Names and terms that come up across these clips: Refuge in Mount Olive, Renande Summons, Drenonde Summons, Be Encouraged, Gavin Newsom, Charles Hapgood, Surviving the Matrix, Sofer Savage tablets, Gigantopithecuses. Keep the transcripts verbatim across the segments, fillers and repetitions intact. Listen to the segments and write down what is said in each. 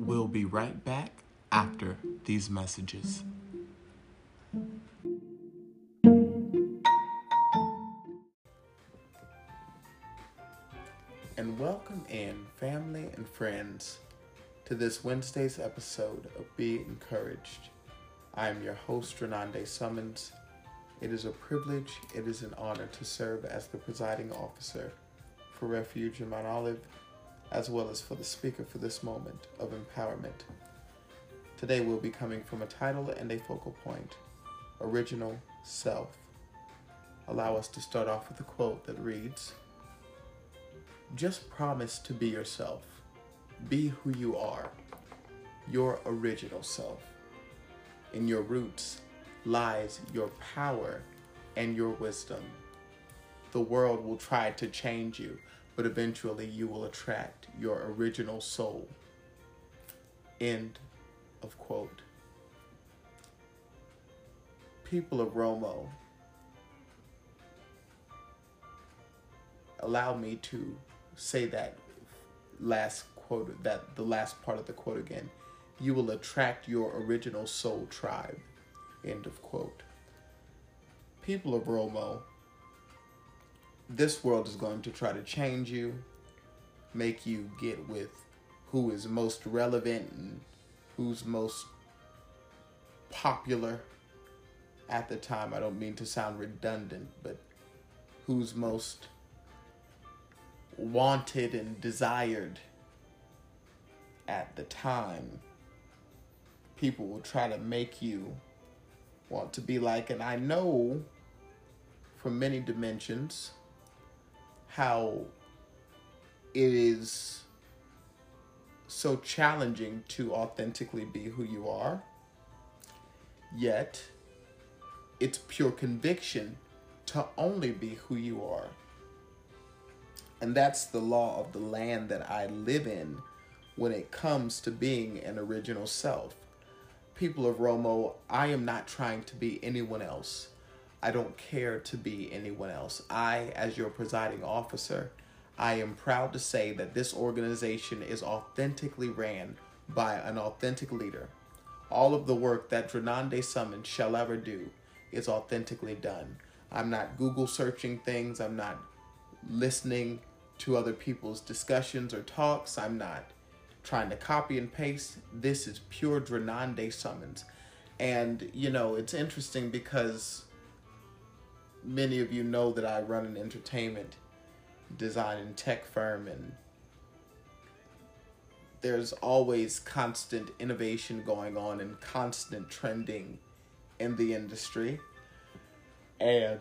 We'll be right back after these messages. And welcome in, family and friends, to this Wednesday's episode of Be Encouraged. I am your host, Renande Summons. It is a privilege, it is an honor to serve as the presiding officer for Refuge in Mount Olive, as well as for the speaker for this moment of empowerment. Today we'll be coming from a title and a focal point, Original Self. Allow us to start off with a quote that reads, "Just promise to be yourself. Be who you are, your original self. In your roots lies your power and your wisdom. The world will try to change you, but eventually you will attract your original soul." End of quote. People of Romo, allow me to say that last quote, that the last part of the quote again. You will attract your original soul tribe. End of quote. People of Romo, this world is going to try to change you, make you get with who is most relevant and who's most popular at the time. I don't mean to sound redundant, but who's most wanted and desired at the time. People will try to make you want to be like, and I know from many dimensions how it is so challenging to authentically be who you are, yet it's pure conviction to only be who you are. And that's the law of the land that I live in when it comes to being an original self. People of Romo, I am not trying to be anyone else. I don't care to be anyone else. I, as your presiding officer, I am proud to say that this organization is authentically ran by an authentic leader. All of the work that Drenonde Summons shall ever do is authentically done. I'm not Google searching things. I'm not listening to other people's discussions or talks. I'm not trying to copy and paste. This is pure Drenonde Summons. And, you know, it's interesting because many of you know that I run an entertainment design and tech firm, and there's always constant innovation going on and constant trending in the industry. And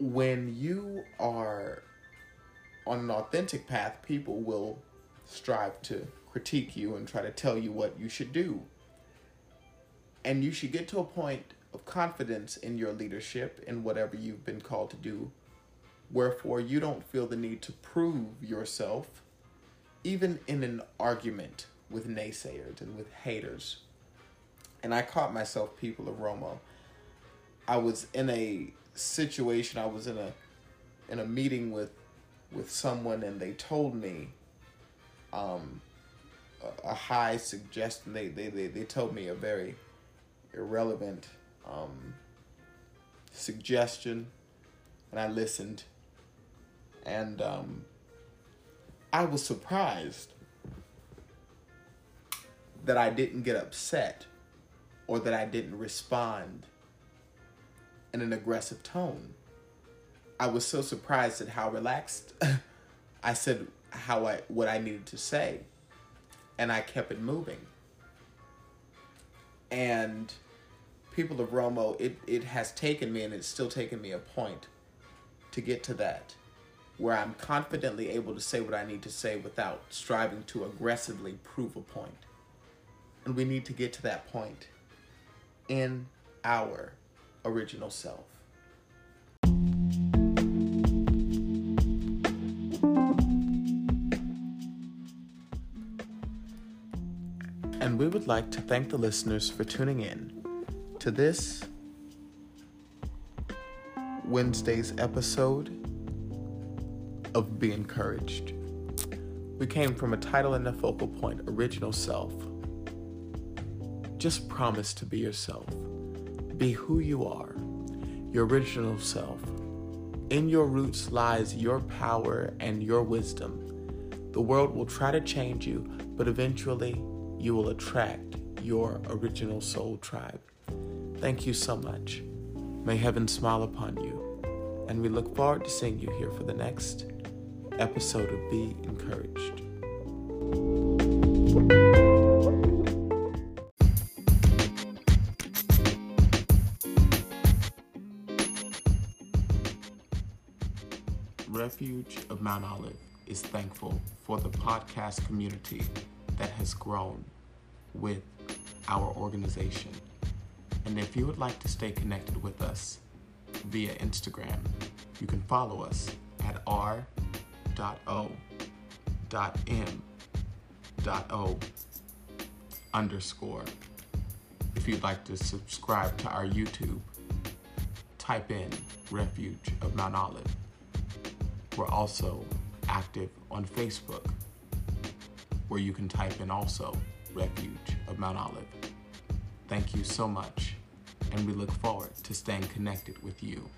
when you are on an authentic path, people will strive to critique you and try to tell you what you should do. And you should get to a point of confidence in your leadership in whatever you've been called to do, wherefore you don't feel the need to prove yourself, even in an argument with naysayers and with haters. And I caught myself, people of Romo. I was in a situation, I was in a in a meeting with with someone, and they told me um, a, a high suggestion, they, they, they, they told me a very irrelevant Um, suggestion, and I listened, And um, I was surprised that I didn't get upset or that I didn't respond in an aggressive tone. I was so surprised at how relaxed I said how I what I needed to say, and I kept it moving. And people of Romo, it, it has taken me, and it's still taken me a point to get to that, where I'm confidently able to say what I need to say without striving to aggressively prove a point. And we need to get to that point in our original self. And we would like to thank the listeners for tuning in to this Wednesday's episode of Be Encouraged. We came from a title and a focal point, Original Self. Just promise to be yourself. Be who you are, your original self. In your roots lies your power and your wisdom. The world will try to change you, but eventually you will attract your original soul tribe. Thank you so much. May heaven smile upon you. And we look forward to seeing you here for the next episode of Be Encouraged. Refuge of Mount Olive is thankful for the podcast community that has grown with our organization. And if you would like to stay connected with us via Instagram, you can follow us at r dot o dot m dot o underscore. If you'd like to subscribe to our YouTube, type in Refuge of Mount Olive. We're also active on Facebook, where you can type in also Refuge of Mount Olive. Thank you so much, and we look forward to staying connected with you.